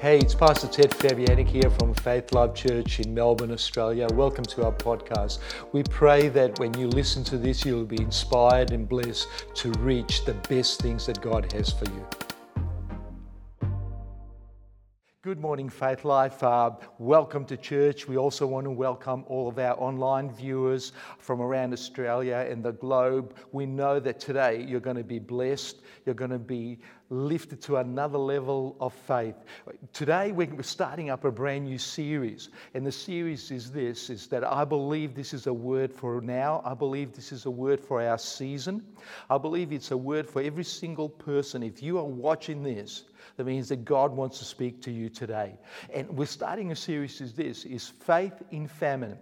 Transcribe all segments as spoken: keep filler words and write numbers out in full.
Hey, it's Pastor Ted Fabianik here from Faith Love Church in Melbourne, Australia. Welcome to our podcast. We pray that when you listen to this, you'll be inspired and blessed to reach the best things that God has for you. Good morning, Faith Life. Uh, welcome to church. We also want to welcome all of our online viewers from around Australia and the globe. We know that today you're going to be blessed. You're going to be lifted to another level of faith. Today we're starting up a brand new series, and the series is this, is that I believe this is a word for now. I believe this is a word for our season. I believe it's a word for every single person. If you are watching this, that means that God wants to speak to you today. And we're starting a series is this, is Faith in Famine.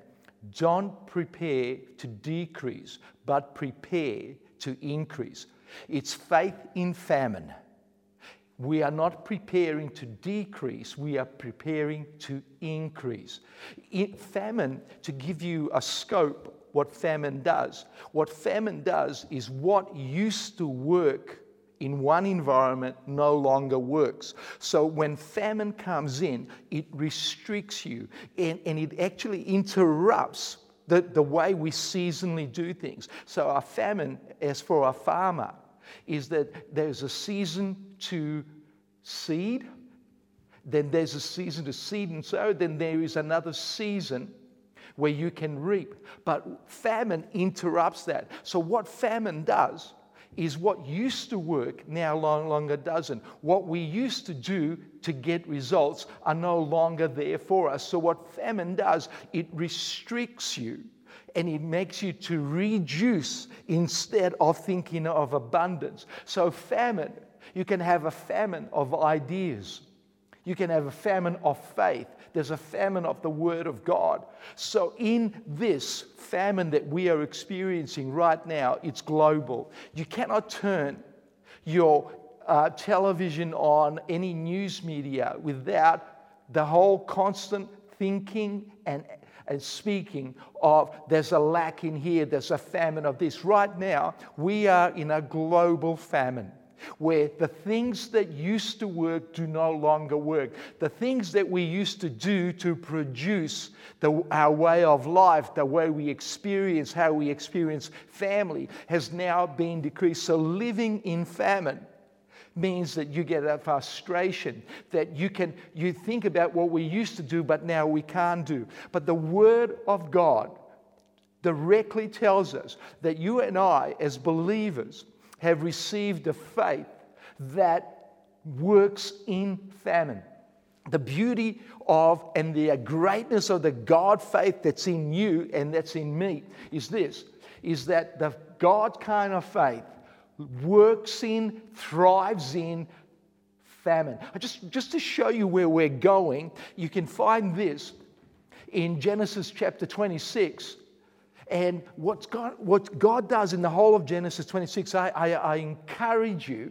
Don't prepare to decrease, but prepare to increase. It's faith in famine. We are not preparing to decrease, we are preparing to increase. In famine, to give you a scope, what famine does. What famine does is what used to work in one environment no longer works. So when famine comes in, it restricts you and, and it actually interrupts the, the way we seasonally do things. So a famine, as for a farmer, is that there's a season to seed, then there's a season to seed and sow, then there is another season where you can reap. But famine interrupts that. So what famine does is what used to work now no longer doesn't. What we used to do to get results are no longer there for us. So what famine does, it restricts you and it makes you to reduce instead of thinking of abundance. So famine, you can have a famine of ideas. You can have a famine of faith. There's a famine of the Word of God. So in this famine that we are experiencing right now, it's global. You cannot turn your uh, television on, any news media, without the whole constant thinking and and speaking of there's a lack in here, there's a famine of this. Right now, we are in a global famine, where the things that used to work do no longer work. The things that we used to do to produce the, our way of life, the way we experience, how we experience family, has now been decreased. So living in famine means that you get a frustration, that you can you think about what we used to do, but now we can't do. But the Word of God directly tells us that you and I, as believers, have received a faith that works in famine. The beauty of and the greatness of the God faith that's in you and that's in me is this, is that the God kind of faith works in, thrives in famine. Just, just to show you where we're going, you can find this in Genesis chapter twenty-six. And what's God, what God does in the whole of Genesis twenty-six, I, I, I encourage you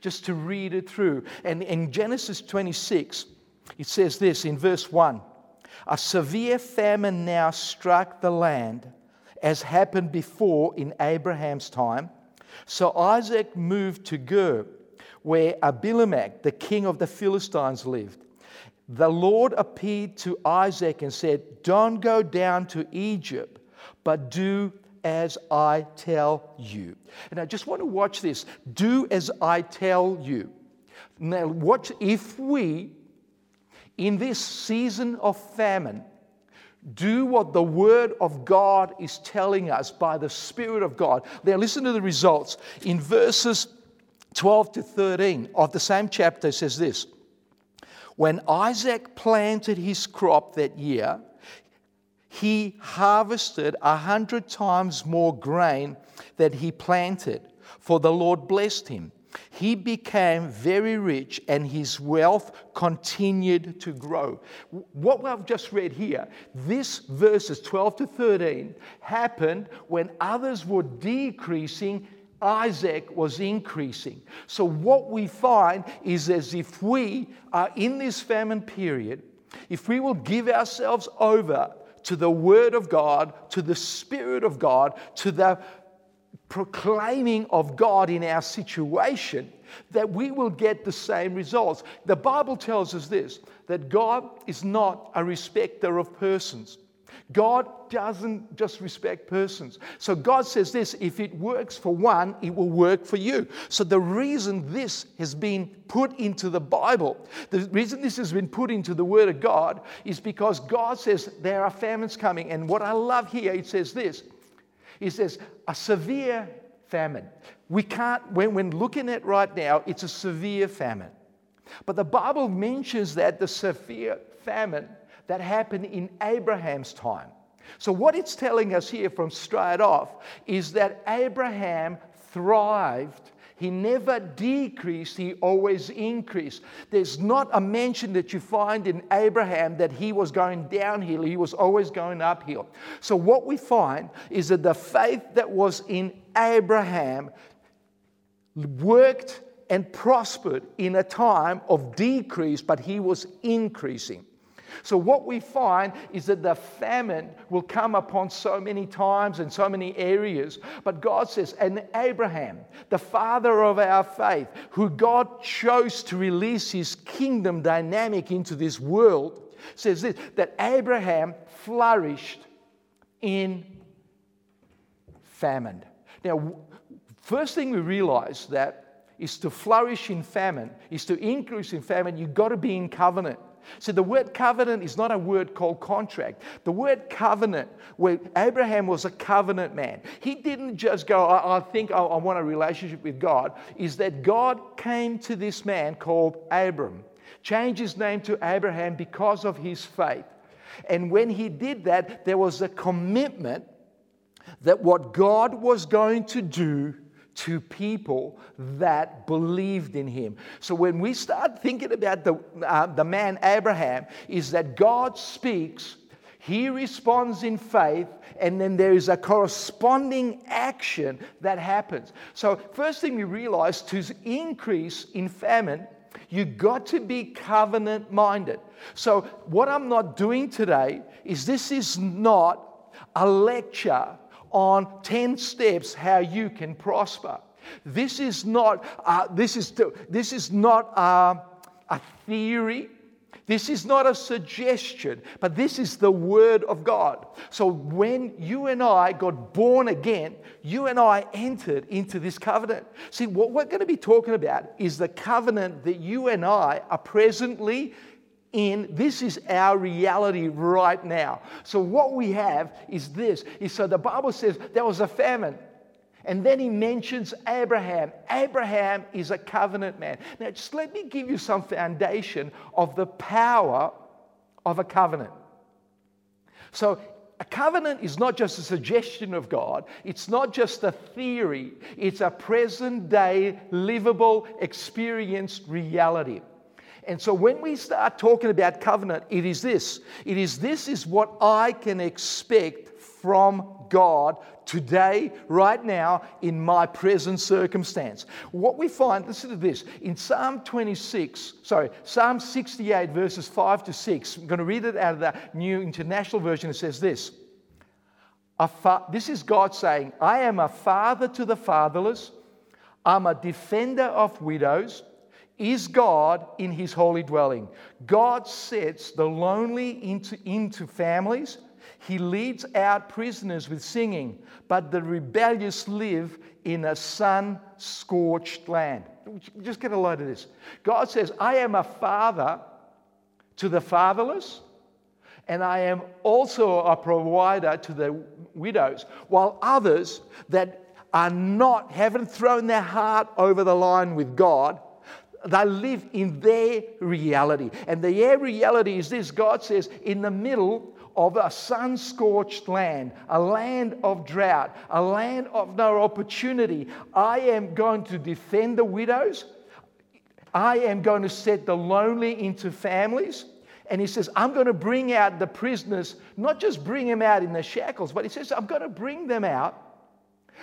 just to read it through. And in Genesis twenty-six, it says this in verse one, a severe famine now struck the land as happened before in Abraham's time. So Isaac moved to Gur, where Abimelech, the king of the Philistines, lived. The Lord appeared to Isaac and said, don't go down to Egypt, but do as I tell you. And I just want to watch this. Do as I tell you. Now, watch if we, in this season of famine, do what the Word of God is telling us by the Spirit of God. Now, listen to the results. In verses twelve to thirteen of the same chapter, it says this. When Isaac planted his crop that year, he harvested a hundred times more grain than he planted, for the Lord blessed him. He became very rich, and his wealth continued to grow. What I've just read here, this verses twelve to thirteen happened when others were decreasing, Isaac was increasing. So what we find is as if we are in this famine period, if we will give ourselves over to the Word of God, to the Spirit of God, to the proclaiming of God in our situation, that we will get the same results. The Bible tells us this, that God is not a respecter of persons. God doesn't just respect persons. So God says this, if it works for one, it will work for you. So the reason this has been put into the Bible, the reason this has been put into the Word of God, is because God says there are famines coming. And what I love here, it says this, it says a severe famine. We can't, when, when looking at right now, it's a severe famine. But the Bible mentions that the severe famine that happened in Abraham's time. So what it's telling us here from straight off is that Abraham thrived. He never decreased, he always increased. There's not a mention that you find in Abraham that he was going downhill, he was always going uphill. So what we find is that the faith that was in Abraham worked and prospered in a time of decrease, but he was increasing. So what we find is that the famine will come upon so many times in so many areas. But God says, and Abraham, the father of our faith, who God chose to release his kingdom dynamic into this world, says this, that Abraham flourished in famine. Now, first thing we realize that is to flourish in famine, is to increase in famine, you've got to be in covenant. So the word covenant is not a word called contract. The word covenant, where Abraham was a covenant man. He didn't just go, I, I think I, I want a relationship with God. Is that God came to this man called Abram, changed his name to Abraham because of his faith. And when he did that, there was a commitment that what God was going to do to people that believed in him. So when we start thinking about the, uh, the man Abraham, is that God speaks, he responds in faith, and then there is a corresponding action that happens. So first thing we realize, to increase in famine, you got to be covenant-minded. So what I'm not doing today is this is not a lecture on ten steps how you can prosper. This is not uh, this is to, this is not uh, a theory. This is not a suggestion, but this is the Word of God. So when you and I got born again, you and I entered into this covenant. See, what we're going to be talking about is the covenant that you and I are presently in. This is our reality right now. So what we have is this. Is so the Bible says there was a famine. And then he mentions Abraham. Abraham is a covenant man. Now just let me give you some foundation of the power of a covenant. So a covenant is not just a suggestion of God. It's not just a theory. It's a present-day, livable, experienced reality. And so when we start talking about covenant, it is this. It is this is what I can expect from God today, right now, in my present circumstance. What we find, listen to this, in Psalm twenty-six, sorry, Psalm sixty-eight, verses five to six, I'm going to read it out of the New International Version. It says this. A fa- this is God saying, I am a father to the fatherless. I'm a defender of widows. Is God in his holy dwelling? God sets the lonely into, into families. He leads out prisoners with singing, but the rebellious live in a sun-scorched land. Just get a load of this. God says, I am a father to the fatherless, and I am also a provider to the widows, while others that are not, haven't thrown their heart over the line with God, they live in their reality. And their reality is this. God says, in the middle of a sun-scorched land, a land of drought, a land of no opportunity, I am going to defend the widows. I am going to set the lonely into families. And he says, I'm going to bring out the prisoners, not just bring them out in the shackles, but he says, I'm going to bring them out.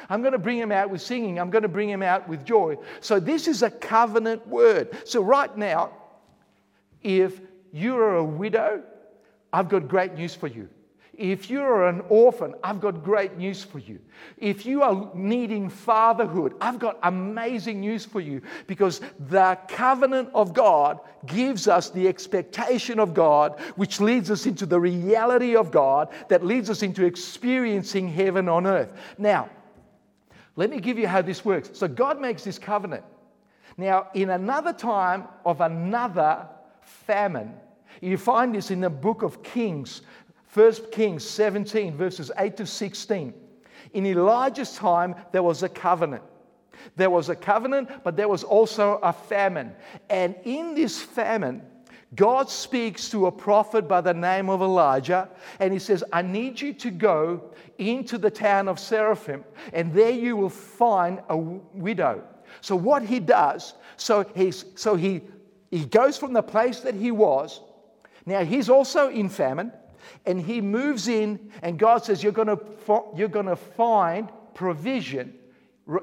I'm going to bring him out with singing. I'm going to bring him out with joy. So this is a covenant word. So right now, if you are a widow, I've got great news for you. If you're an orphan, I've got great news for you. If you are needing fatherhood, I've got amazing news for you, because the covenant of God gives us the expectation of God, which leads us into the reality of God, that leads us into experiencing heaven on earth. Now, let me give you how this works. So God makes this covenant. Now, in another time of another famine, you find this in the book of Kings, First Kings seventeen, verses eight to sixteen. In Elijah's time, there was a covenant. There was a covenant, but there was also a famine. And in this famine, God speaks to a prophet by the name of Elijah, and he says, I need you to go into the town of Seraphim, and there you will find a widow. So what he does, so, he's, so he, he goes from the place that he was. Now, he's also in famine. And he moves in, and God says, you're going to you're going to find provision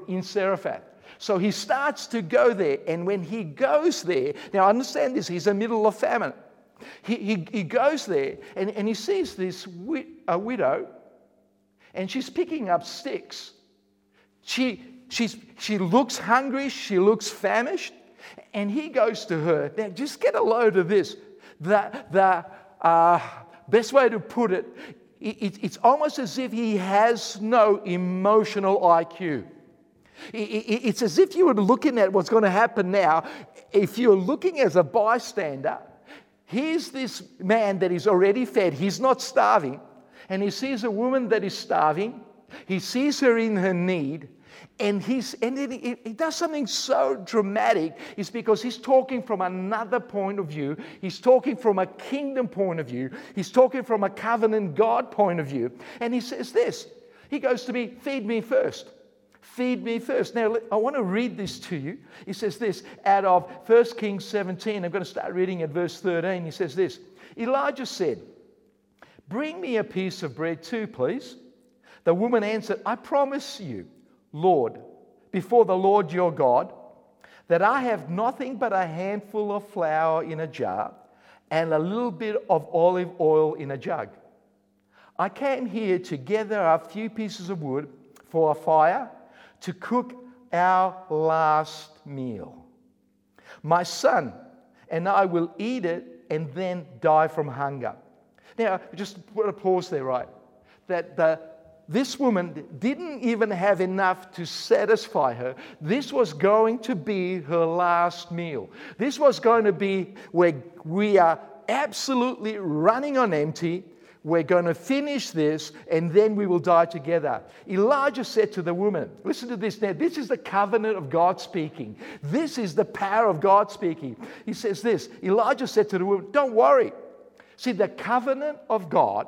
in Seraphim. So he starts to go there, and when he goes there, now understand this, he's in the middle of famine. He, he, he goes there, and, and he sees this wi- a widow, and she's picking up sticks. She, she's, she looks hungry, she looks famished, and he goes to her. Now, just get a load of this. The... the uh, Best way to put it, it's almost as if he has no emotional I Q. It's as if you were looking at what's going to happen now. If you're looking as a bystander, here's this man that is already fed. He's not starving. And he sees a woman that is starving. He sees her in her need. And he's and then he, he does something so dramatic. It's because he's talking from another point of view. He's talking from a kingdom point of view. He's talking from a covenant God point of view. And he says this. He goes to me, feed me first. Feed me first. Now, I want to read this to you. He says this out of First Kings seventeen. I'm going to start reading at verse thirteen. He says this. Elijah said, bring me a piece of bread too, please. The woman answered, I promise you, Lord, before the Lord your God, that I have nothing but a handful of flour in a jar and a little bit of olive oil in a jug. I came here to gather a few pieces of wood for a fire to cook our last meal. My son and I will eat it and then die from hunger. Now, just put a pause there, right? That the This woman didn't even have enough to satisfy her. This was going to be her last meal. This was going to be where we are absolutely running on empty. We're going to finish this, and then we will die together. Elijah said to the woman, listen to this now. This is the covenant of God speaking. This is the power of God speaking. He says this. Elijah said to the woman, don't worry. See, the covenant of God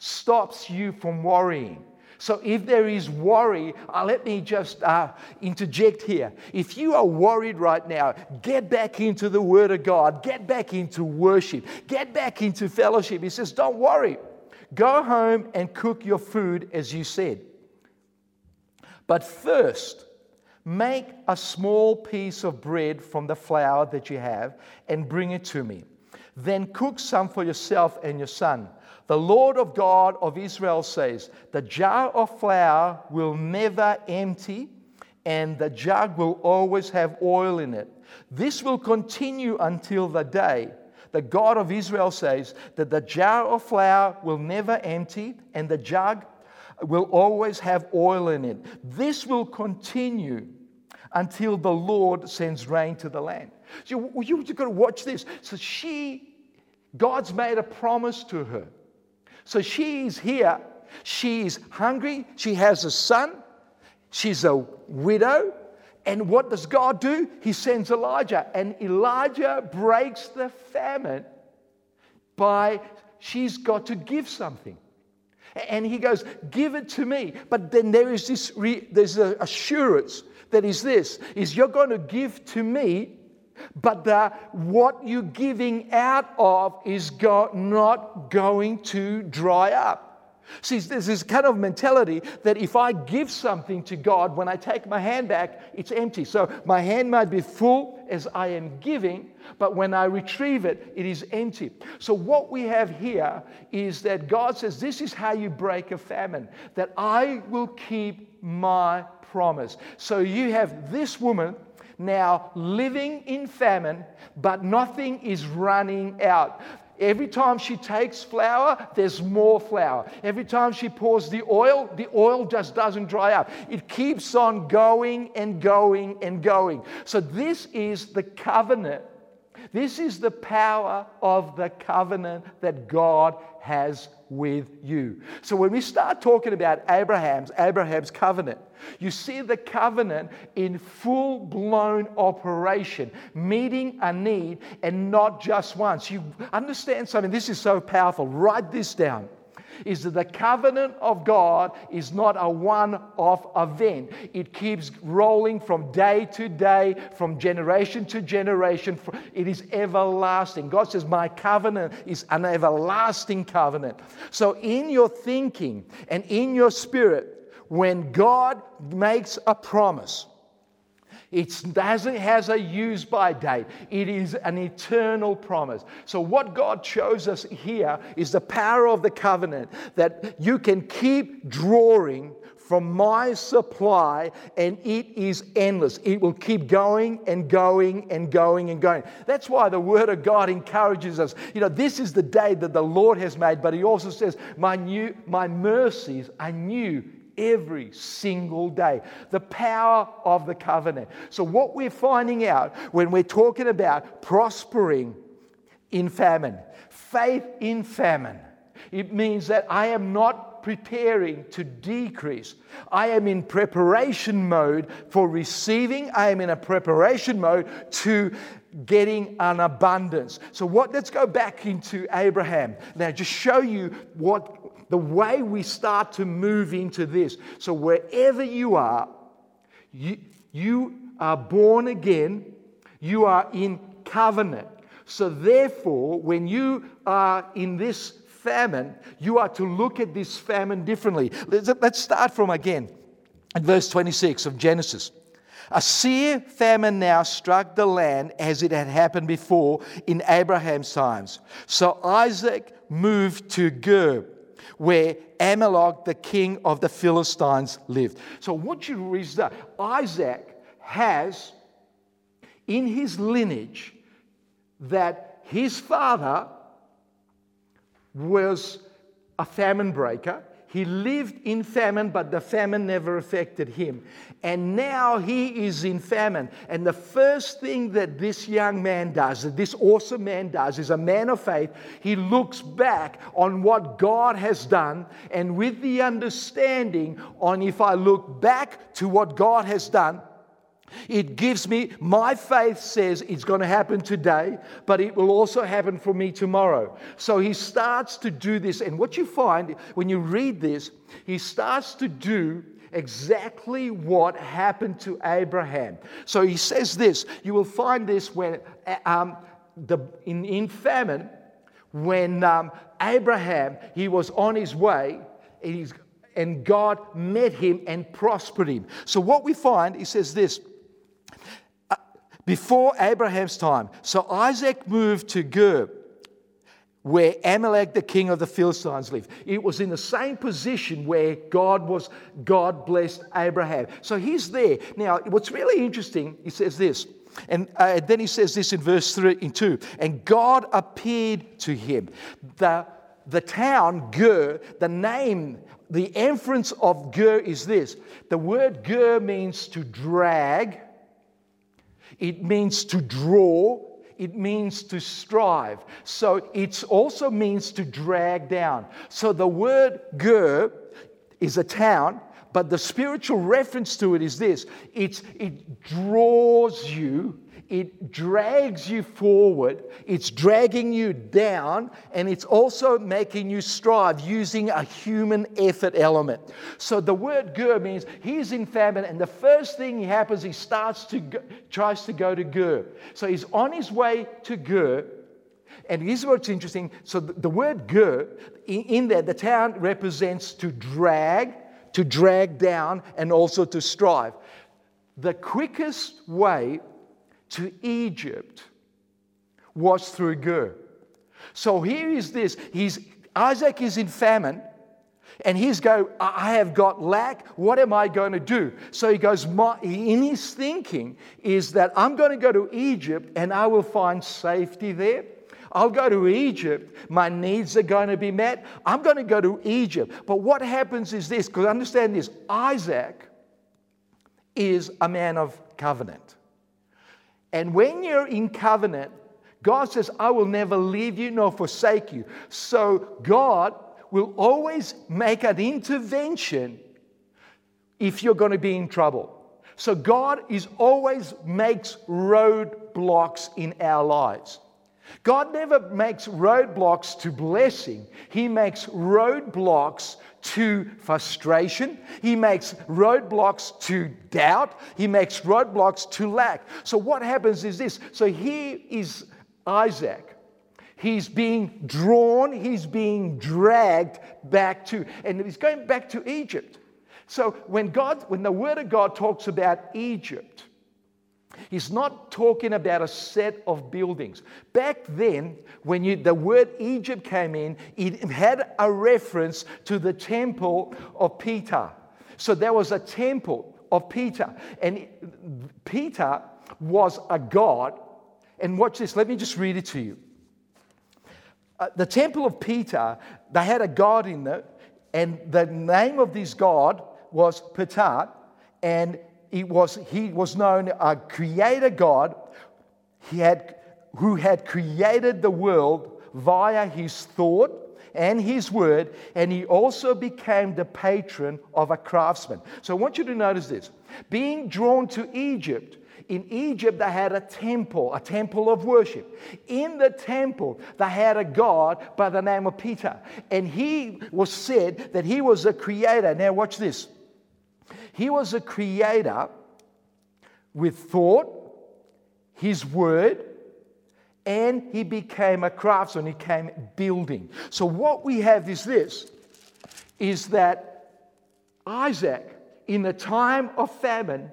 stops you from worrying. So if there is worry, uh, let me just uh, interject here. If you are worried right now, get back into the Word of God. Get back into worship. Get back into fellowship. He says, don't worry. Go home and cook your food as you said. But first, make a small piece of bread from the flour that you have and bring it to me. Then cook some for yourself and your son. The Lord of God of Israel says, the jar of flour will never empty, and the jug will always have oil in it. This will continue until the day, the God of Israel says, that the jar of flour will never empty, and the jug will always have oil in it. This will continue until the Lord sends rain to the land. So you, you've got to watch this. So she, God's made a promise to her. So she's here, she's hungry, she has a son, she's a widow, and what does God do? He sends Elijah, and Elijah breaks the famine by she's got to give something. And he goes, give it to me. But then there is this, re, there's an assurance that is this, is you're going to give to me, but the, what you're giving out of is go, not going to dry up. See, there's this kind of mentality that if I give something to God, when I take my hand back, it's empty. So my hand might be full as I am giving, but when I retrieve it, it is empty. So what we have here is that God says, this is how you break a famine, that I will keep my promise. So you have this woman now living in famine, but nothing is running out. Every time she takes flour, there's more flour. Every time she pours the oil, the oil just doesn't dry up. It keeps on going and going and going. So this is the covenant. This is the power of the covenant that God has with you. So when we start talking about Abraham's, Abraham's covenant, you see the covenant in full-blown operation, meeting a need and not just once. You understand something, this is so powerful, write this down, is that the covenant of God is not a one-off event. It keeps rolling from day to day, from generation to generation. It is everlasting. God says, my covenant is an everlasting covenant. So in your thinking and in your spirit, when God makes a promise, it doesn't has a use-by date. It is an eternal promise. So what God shows us here is the power of the covenant, that you can keep drawing from my supply, and it is endless. It will keep going and going and going and going. That's why the Word of God encourages us. You know, this is the day that the Lord has made, but He also says, my new, my mercies are new every single day. The power of the covenant. So what we're finding out when we're talking about prospering in famine, faith in famine, it means that I am not preparing to decrease. I am in preparation mode for receiving. I am in a preparation mode to getting an abundance. So what? Let's go back into Abraham. Now just show you what the way we start to move into this. So wherever you are, you, you are born again. You are in covenant. So therefore, when you are in this famine, you are to look at this famine differently. Let's, let's start from again at verse twenty-six of Genesis. A severe famine now struck the land as it had happened before in Abraham's times. So Isaac moved to Ger, where Abimelech, the king of the Philistines, lived. So what you read is that Isaac has in his lineage that his father was a famine breaker. He lived in famine, but the famine never affected him. And now he is in famine. And the first thing that this young man does, that this awesome man does, is a man of faith. He looks back on what God has done, and with the understanding on if I look back to what God has done, it gives me, my faith says it's going to happen today, but it will also happen for me tomorrow. So he starts to do this. And what you find when you read this, he starts to do exactly what happened to Abraham. So he says this, you will find this when um, the in, in famine, when um, Abraham, he was on his way, and, he's, and God met him and prospered him. So what we find, he says this, before Abraham's time. So Isaac moved to Ger, where Abimelech, the king of the Philistines, lived. It was in the same position where God was, God blessed Abraham. So he's there. Now, what's really interesting, he says this, and uh, then he says this in verse three, in two, and God appeared to him. The, the town, Ger, the name, the inference of Ger is this. The word Ger means to drag. It means to draw. It means to strive. So it also means to drag down. So the word Ger is a town, but the spiritual reference to it is this. It's, it draws you. It drags you forward. It's dragging you down. And it's also making you strive using a human effort element. So the word Ger means he's in famine. And the first thing he happens, he starts to go, tries to go to Ger. So he's on his way to Ger. And here's what's interesting. So the, the word ger, in, in there, the town represents to drag, to drag down, and also to strive. The quickest way to Egypt was through Ger. So here is this. He's, Isaac is in famine, and he's go, I have got lack. What am I going to do? So he goes, my, in his thinking is that I'm going to go to Egypt and I will find safety there. I'll go to Egypt. My needs are going to be met. I'm going to go to Egypt. But what happens is this, because understand this, Isaac is a man of covenant. And when you're in covenant, God says, I will never leave you nor forsake you. So God will always make an intervention if you're going to be in trouble. So God is always makes roadblocks in our lives. God never makes roadblocks to blessing. He makes roadblocks to frustration. He makes roadblocks to doubt. He makes roadblocks to lack. So what happens is this. So here is Isaac. He's being drawn, he's being dragged back to, and he's going back to Egypt. So when God, when the Word of God talks about Egypt, he's not talking about a set of buildings. Back then, when you, the word Egypt came in, it had a reference to the temple of Ptah. So there was a temple of Ptah, and Ptah was a god. And watch this, let me just read it to you. Uh, the temple of Ptah, they had a god in there, and the name of this god was Ptah, and it was he was known a creator god. He had who had created the world via his thought and his word, and he also became the patron of a craftsman. So I want you to notice this: being drawn to Egypt. In Egypt, they had a temple, a temple of worship. In the temple, they had a god by the name of Ptah. And he was said that he was a creator. Now watch this. He was a creator with thought, his word, and he became a craftsman. He came building. So what we have is this, is that Isaac, in the time of famine,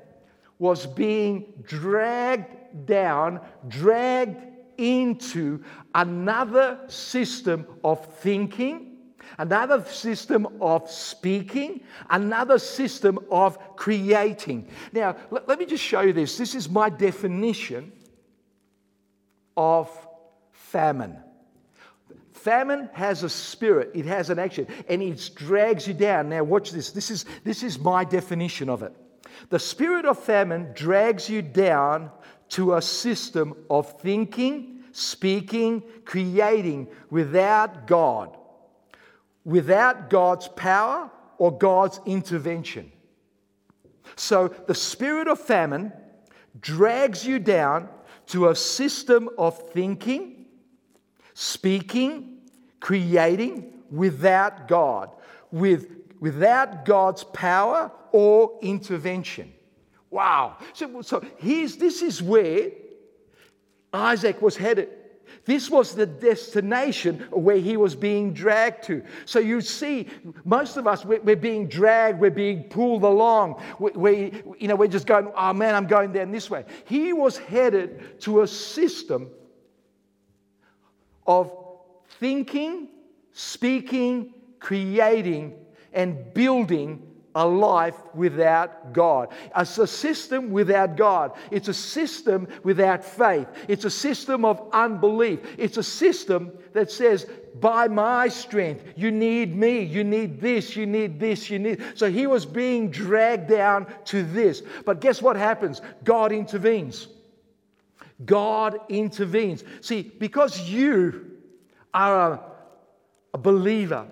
was being dragged down, dragged into another system of thinking, another system of speaking, another system of creating. Now, let, let me just show you this. This is my definition of famine. Famine has a spirit. It has an action, and it drags you down. Now, watch this. This is, this is my definition of it. The spirit of famine drags you down to a system of thinking, speaking, creating without God, without God's power or God's intervention. So the spirit of famine drags you down to a system of thinking, speaking, creating without God, with without God's power or intervention. Wow. So, so here's, this is where Isaac was headed. This was the destination where he was being dragged to. So you see, most of us, we're, we're being dragged, we're being pulled along. We, we, you know, we're just going, oh man, I'm going down this way. He was headed to a system of thinking, speaking, creating, and building a life without God. It's a system without God. It's a system without faith. It's a system of unbelief. It's a system that says, by my strength, you need me, you need this, you need this, you need... So he was being dragged down to this. But guess what happens? God intervenes. God intervenes. See, because you are a, a believer,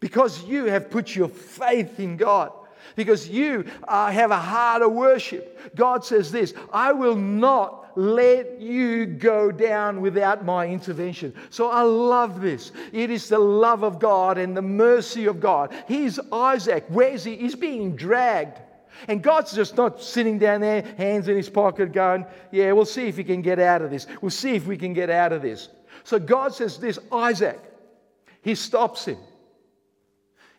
because you have put your faith in God, because you uh, have a heart of worship, God says this, I will not let you go down without my intervention. So I love this. It is the love of God and the mercy of God. He's Isaac. Where is he? He's being dragged. And God's just not sitting down there, hands in his pocket, going, yeah, we'll see if we can get out of this. We'll see if we can get out of this. So God says this, Isaac, he stops him.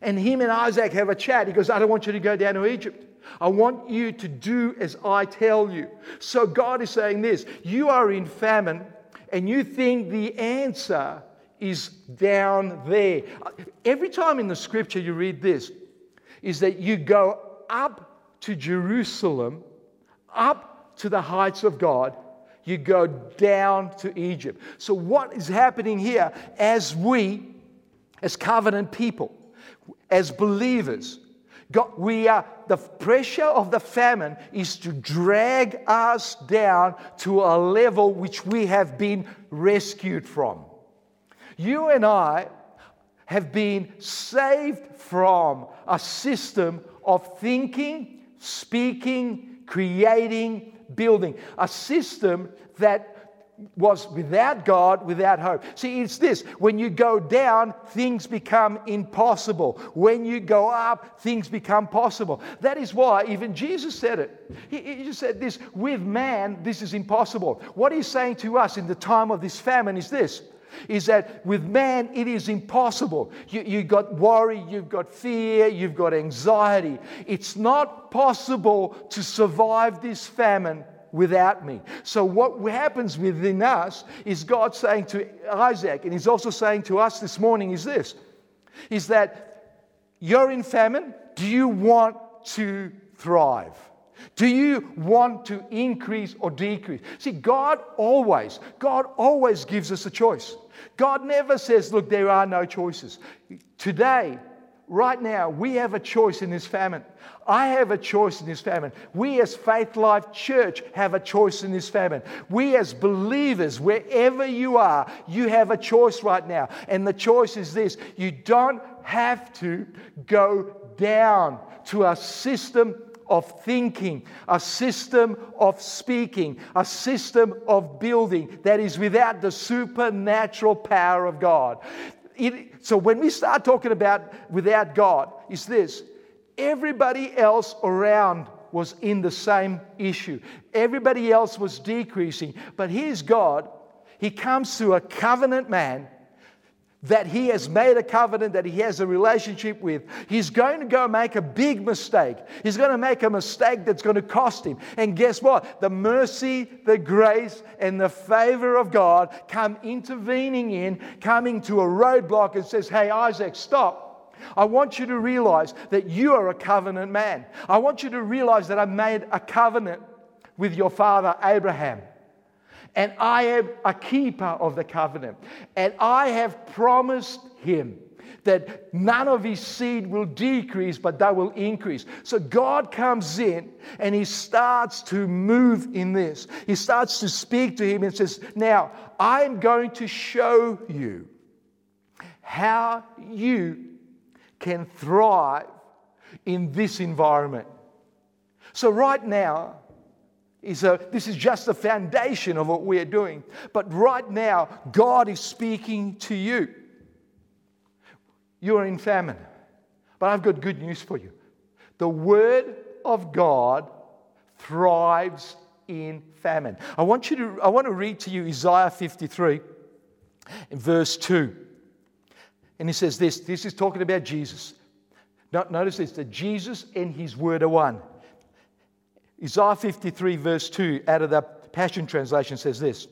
And him and Isaac have a chat. He goes, I don't want you to go down to Egypt. I want you to do as I tell you. So God is saying this, you are in famine and you think the answer is down there. Every time in the scripture you read this, is that you go up to Jerusalem, up to the heights of God, you go down to Egypt. So what is happening here as we, as covenant people, as believers, God, we are, the pressure of the famine is to drag us down to a level which we have been rescued from. You and I have been saved from a system of thinking, speaking, creating, building. A system that was without God, without hope. See, it's this. When you go down, things become impossible. When you go up, things become possible. That is why even Jesus said it. He, he just said this, with man, this is impossible. What he's saying to us in the time of this famine is this. Is that with man, it is impossible. You, you've got worry, you've got fear, you've got anxiety. It's not possible to survive this famine without me. So what happens within us is God saying to Isaac, and he's also saying to us this morning is this, is that you're in famine. Do you want to thrive? Do you want to increase or decrease? See, God always, God always gives us a choice. God never says, look, there are no choices. Today, right now, we have a choice in this famine. I have a choice in this famine. We as Faith Life Church have a choice in this famine. We as believers, wherever you are, you have a choice right now. And the choice is this. You don't have to go down to a system of thinking, a system of speaking, a system of building that is without the supernatural power of God. It, so when we start talking about without God, it's this. Everybody else around was in the same issue. Everybody else was decreasing. But here's God. He comes to a covenant man that he has made a covenant, that he has a relationship with. He's going to go make a big mistake. He's going to make a mistake that's going to cost him. And guess what? The mercy, the grace, and the favor of God come intervening in, coming to a roadblock and says, hey, Isaac, stop. I want you to realize that you are a covenant man. I want you to realize that I made a covenant with your father, Abraham. And I am a keeper of the covenant. And I have promised him that none of his seed will decrease, but they will increase. So God comes in and he starts to move in this. He starts to speak to him and says, now, I am going to show you how you can thrive in this environment. So right now, Is a, this is just the foundation of what we're doing. But right now, God is speaking to you. You are in famine. But I've got good news for you. The Word of God thrives in famine. I want you to, I want to read to you Isaiah fifty-three, verse two. And he says this. This is talking about Jesus. Notice this, that Jesus and his Word are one. Isaiah fifty-three verse two out of the Passion Translation says this,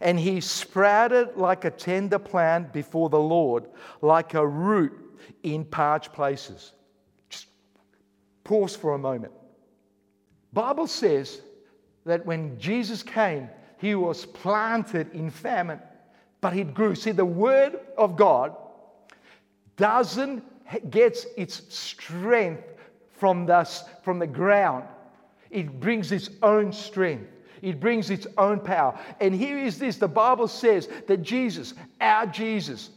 and he sprouted like a tender plant before the Lord, like a root in parched places. Just pause for a moment. Bible says that when Jesus came, he was planted in famine, but it grew. See, the Word of God doesn't gets its strength from the, from the ground. It brings its own strength. It brings its own power. And here is this. The Bible says that Jesus, our Jesus,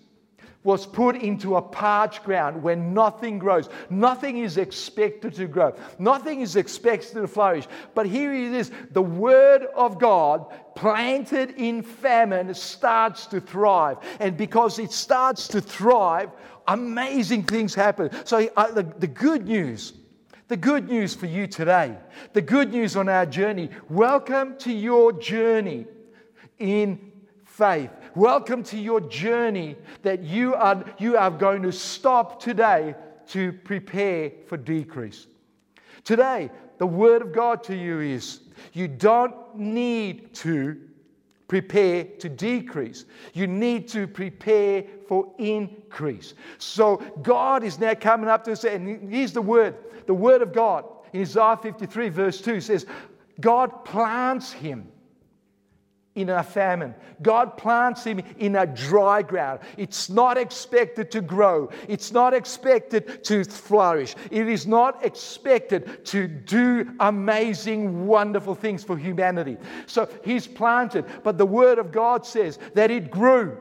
was put into a parched ground where nothing grows. Nothing is expected to grow. Nothing is expected to flourish. But here it is. The Word of God, planted in famine, starts to thrive. And because it starts to thrive, amazing things happen. So uh, the, the good news The good news for you today, the good news on our journey, welcome to your journey in faith. Welcome to your journey that you are, you are going to stop today to prepare for decrease. Today, the word of God to you is you don't need to prepare to decrease. You need to prepare for increase. So God is now coming up to us, and here's the word. The word of God in Isaiah fifty-three verse two says, God plants him in a famine. God plants him in a dry ground. It's not expected to grow. It's not expected to flourish. It is not expected to do amazing, wonderful things for humanity. So he's planted. But the word of God says that it grew.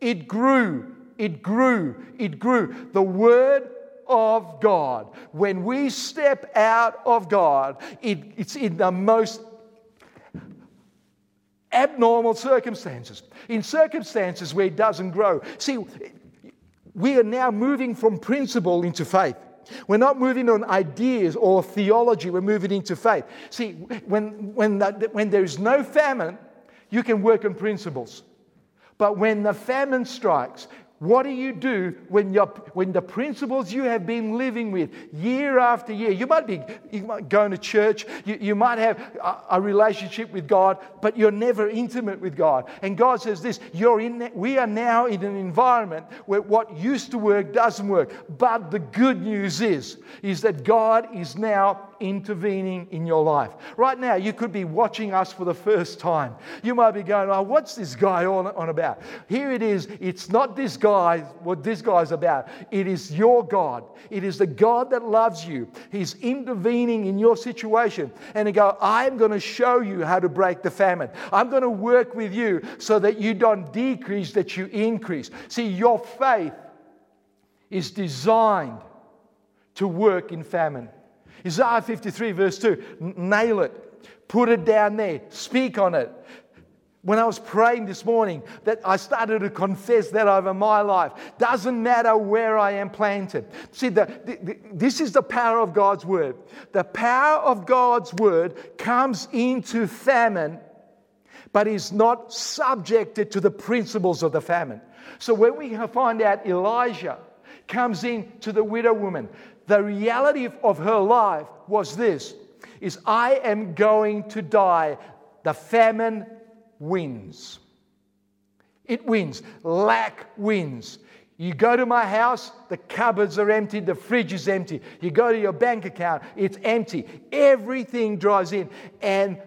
It grew. It grew. It grew. The word of God. When we step out of God, it, it's in the most abnormal circumstances, in circumstances where it doesn't grow. See, we are now moving from principle into faith. We're not moving on ideas or theology. We're moving into faith. See, when when the, when there is no famine, you can work on principles. But when the famine strikes, what do you do when your when the principles you have been living with year after year? You might be you might going to church, you, you might have a, a relationship with God, but you're never intimate with God. And God says this: You're in. We are now in an environment where what used to work doesn't work. But the good news is, is that God is now intervening in your life. Right now, you could be watching us for the first time. You might be going, oh, what's this guy on, on about? Here it is. It's not this guy, what this guy's about. It is your God. It is the God that loves you. He's intervening in your situation. And he goes, I'm going to show you how to break the famine. I'm going to work with you so that you don't decrease, that you increase. See, your faith is designed to work in famine. Isaiah fifty-three verse two, nail it, put it down there, speak on it. When I was praying this morning, that I started to confess that over my life. Doesn't matter where I am planted. See, the, the, the, this is the power of God's word. The power of God's word comes into famine, but is not subjected to the principles of the famine. So when we find out Elijah comes in to the widow woman, the reality of her life was this, is I am going to die. The famine wins. It wins. Lack wins. You go to my house, the cupboards are empty, the fridge is empty. You go to your bank account, it's empty. Everything dries in. And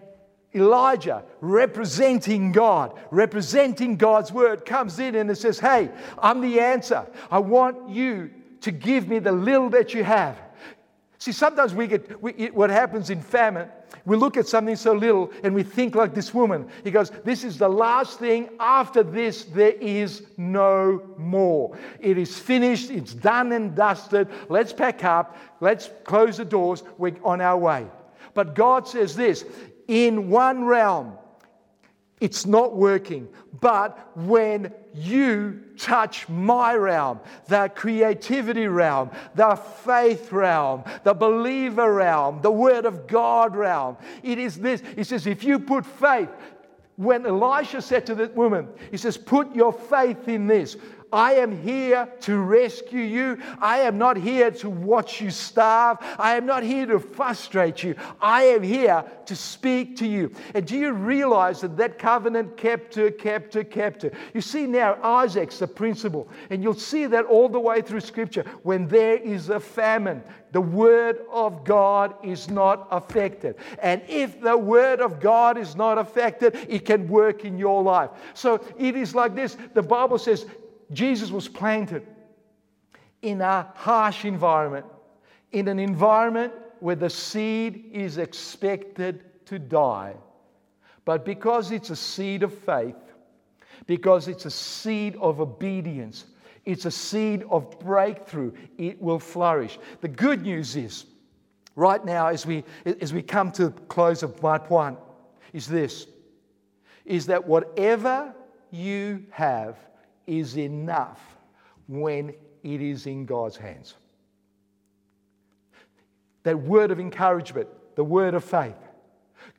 Elijah, representing God, representing God's word, comes in and it says, hey, I'm the answer. I want you to give me the little that you have. See, sometimes we get we, it, what happens in famine. We look at something so little and we think like this woman. He goes, this is the last thing. After this, there is no more. It is finished. It's done and dusted. Let's pack up. Let's close the doors. We're on our way. But God says this, in one realm, it's not working. But when you touch my realm, the creativity realm, the faith realm, the believer realm, the word of God realm, it is this. It says, if you put faith, when Elisha said to that woman, he says, put your faith in this. I am here to rescue you. I am not here to watch you starve. I am not here to frustrate you. I am here to speak to you. And do you realize that that covenant kept her, kept her, kept her? You see now, Isaac's the principle. And you'll see that all the way through Scripture. When there is a famine, the word of God is not affected. And if the word of God is not affected, it can work in your life. So it is like this. The Bible says, Jesus was planted in a harsh environment, in an environment where the seed is expected to die. But because it's a seed of faith, because it's a seed of obedience, it's a seed of breakthrough, it will flourish. The good news is, right now, as we as we come to the close of part one, is this, is that whatever you have is enough when it is in God's hands. That word of encouragement, the word of faith.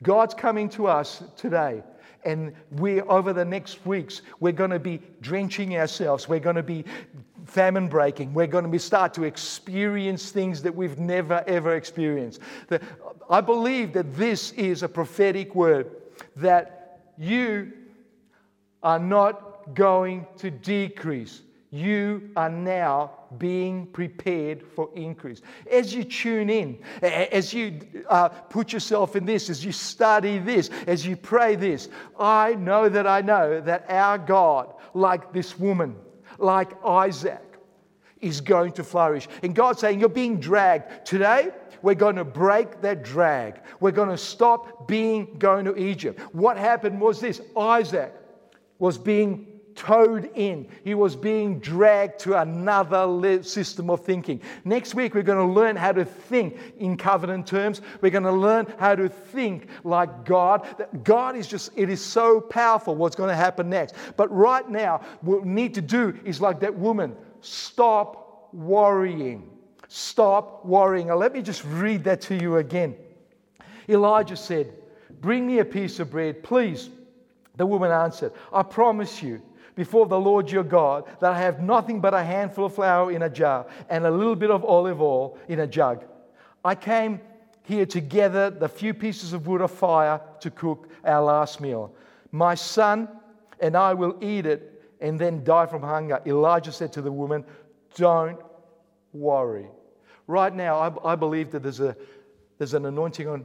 God's coming to us today And we, over the next weeks, we're going to be drenching ourselves. We're going to be famine breaking. We're going to be start to experience things that we've never, ever experienced. The, I believe that this is a prophetic word, that you are not going to decrease. You are now being prepared for increase. As you tune in, as you uh, put yourself in this, as you study this, as you pray this, I know that I know that our God, like this woman, like Isaac, is going to flourish. And God's saying, you're being dragged. Today, we're going to break that drag. We're going to stop being going to Egypt. What happened was this. Isaac was being towed in. He was being dragged to another le- system of thinking. Next week, we're going to learn how to think in covenant terms. We're going to learn how to think like God. That God is just, it is so powerful what's going to happen next. But right now, what we need to do is like that woman, stop worrying. Stop worrying. Now, let me just read that to you again. Elijah said, "Bring me a piece of bread, please." The woman answered, "I promise you, before the Lord your God, that I have nothing but a handful of flour in a jar and a little bit of olive oil in a jug. I came here to gather the few pieces of wood of fire to cook our last meal. My son and I will eat it and then die from hunger." Elijah said to the woman, "Don't worry." Right now, I, I believe that there's a there's an anointing on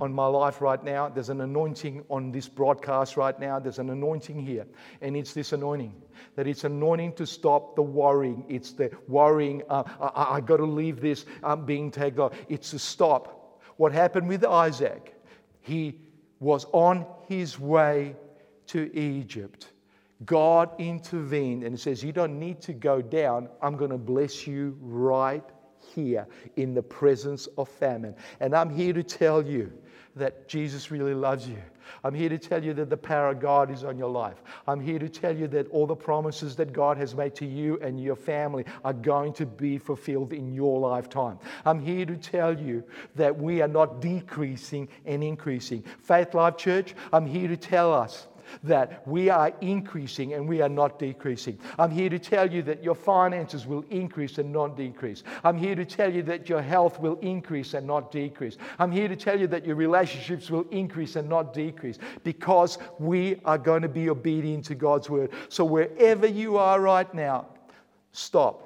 on my life right now. There's an anointing on this broadcast right now. There's an anointing here. And it's this anointing. That it's anointing to stop the worrying. It's the worrying, uh, I, I got to leave this, I'm being tagged off. It's to stop. What happened with Isaac? He was on his way to Egypt. God intervened and says, you don't need to go down. I'm going to bless you right here in the presence of famine. And I'm here to tell you that Jesus really loves you. I'm here to tell you that the power of God is on your life. I'm here to tell you that all the promises that God has made to you and your family are going to be fulfilled in your lifetime. I'm here to tell you that we are not decreasing and increasing. Faith Love Church, I'm here to tell us that we are increasing and we are not decreasing. I'm here to tell you that your finances will increase and not decrease. I'm here to tell you that your health will increase and not decrease. I'm here to tell you that your relationships will increase and not decrease, because we are going to be obedient to God's word. So wherever you are right now, stop.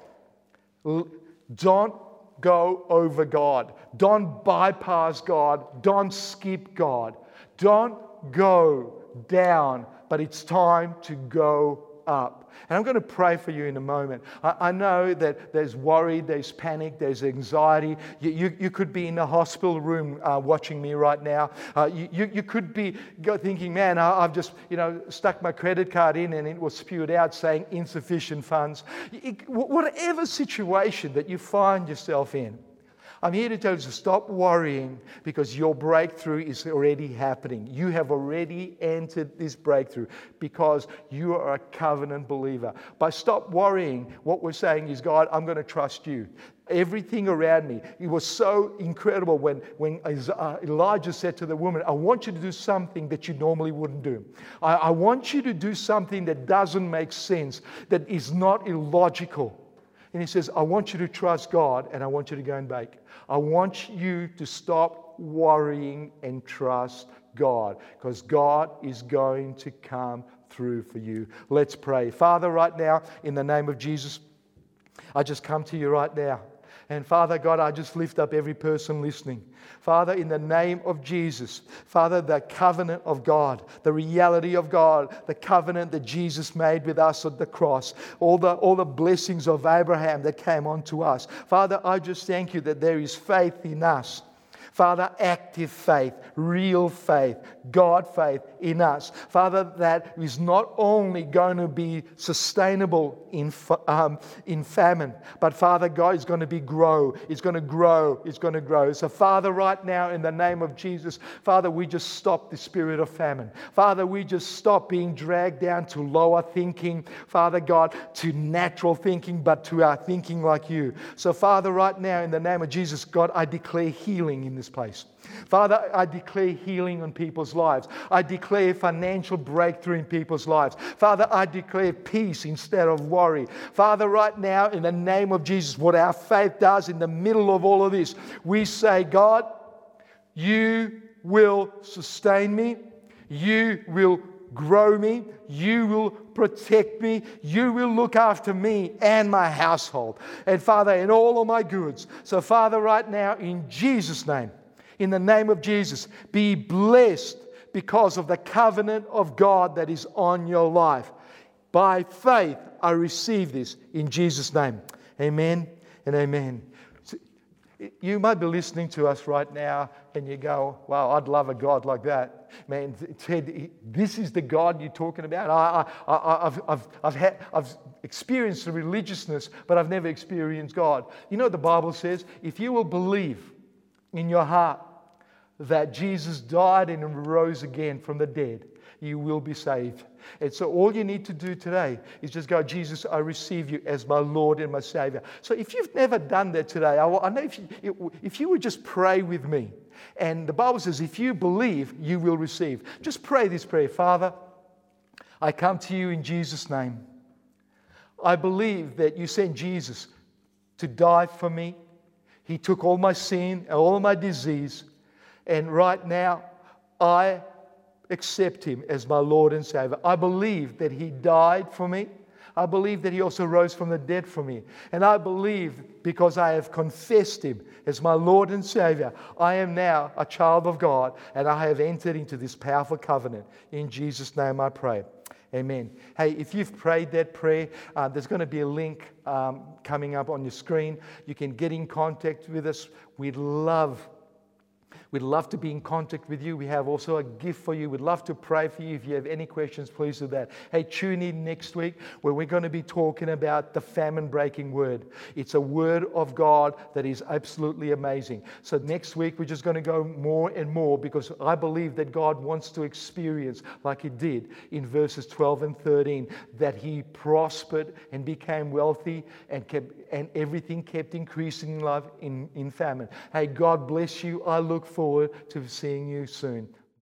Don't go over God. Don't bypass God. Don't skip God. Don't go down, but it's time to go up. And I'm going to pray for you in a moment. I, I know that there's worry, there's panic, there's anxiety. You, you, you could be in a hospital room uh, watching me right now. Uh, you, you, you could be thinking, man, I, I've just, you know, stuck my credit card in and it was spewed out saying insufficient funds. It, whatever situation that you find yourself in, I'm here to tell you to stop worrying, because your breakthrough is already happening. You have already entered this breakthrough because you are a covenant believer. By stop worrying, what we're saying is, God, I'm going to trust you. Everything around me. It was so incredible when, when Elijah said to the woman, I want you to do something that you normally wouldn't do. I, I want you to do something that doesn't make sense, that is not illogical. And he says, I want you to trust God, and I want you to go and bake. I want you to stop worrying and trust God, because God is going to come through for you. Let's pray. Father, right now, in the name of Jesus, I just come to you right now. And Father God, I just lift up every person listening. Father, in the name of Jesus, Father, the covenant of God, the reality of God, the covenant that Jesus made with us at the cross, all the, all the blessings of Abraham that came onto us. Father, I just thank you that there is faith in us. Father, active faith, real faith, God faith in us. Father, that is not only going to be sustainable in um, in famine, but Father, God is going to be grow. It's going to grow. It's going to grow. So Father, right now, in the name of Jesus, Father, we just stop the spirit of famine. Father, we just stop being dragged down to lower thinking, Father God, to natural thinking, but to our thinking like you. So Father, right now, in the name of Jesus, God, I declare healing in this this place. Father, I declare healing in people's lives. I declare financial breakthrough in people's lives. Father, I declare peace instead of worry. Father, right now, in the name of Jesus, what our faith does in the middle of all of this, we say, God, you will sustain me. You will grow me. You will protect me. You will look after me and my household. And Father, in all of my goods. So Father, right now, in Jesus' name, in the name of Jesus, be blessed because of the covenant of God that is on your life. By faith, I receive this in Jesus' name. Amen and amen. You might be listening to us right now and you go, wow, I'd love a God like that. Man, Ted, this is the God you're talking about. I, I, I, I've, I've, I've, had, I've experienced the religiousness, but I've never experienced God. You know what the Bible says? If you will believe in your heart that Jesus died and rose again from the dead, you will be saved. And so all you need to do today is just go, Jesus, I receive you as my Lord and my Savior. So if you've never done that today, I, I know if you, if you would just pray with me. And the Bible says, if you believe, you will receive. Just pray this prayer. Father, I come to you in Jesus' name. I believe that you sent Jesus to die for me. He took all my sin and all my disease. And right now, I accept him as my Lord and Savior. I believe that he died for me. I believe that he also rose from the dead for me. And I believe because I have confessed him as my Lord and Savior, I am now a child of God and I have entered into this powerful covenant. In Jesus' name I pray. Amen. Hey, if you've prayed that prayer, uh, there's going to be a link um, coming up on your screen. You can get in contact with us. We'd love We'd love to be in contact with you. We have also a gift for you. We'd love to pray for you. If you have any questions, please do that. Hey, tune in next week where we're going to be talking about the famine-breaking word. It's a word of God that is absolutely amazing. So next week, we're just going to go more and more because I believe that God wants to experience, like he did in verses twelve and thirteen, that he prospered and became wealthy and kept, and everything kept increasing in life in, in famine. Hey, God bless you. I look forward to seeing you soon.